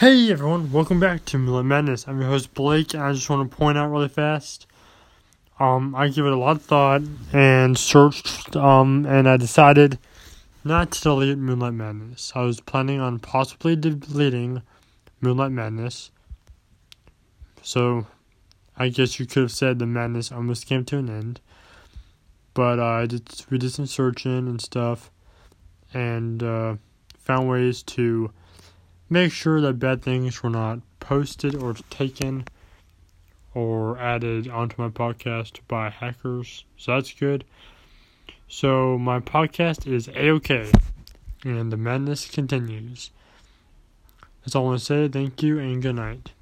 Hey everyone, welcome back to Moonlight Madness. I'm your host Blake, and I just want to point out really fast, I gave it a lot of thought and searched, and I decided not to delete Moonlight Madness. I was planning on possibly deleting Moonlight Madness, so I guess you could have said the madness almost came to an end, but we did some searching and stuff, and found ways to make sure that bad things were not posted or taken or added onto my podcast by hackers. So that's good. So my podcast is A-OK, and the madness continues. That's all I want to say. Thank you and good night.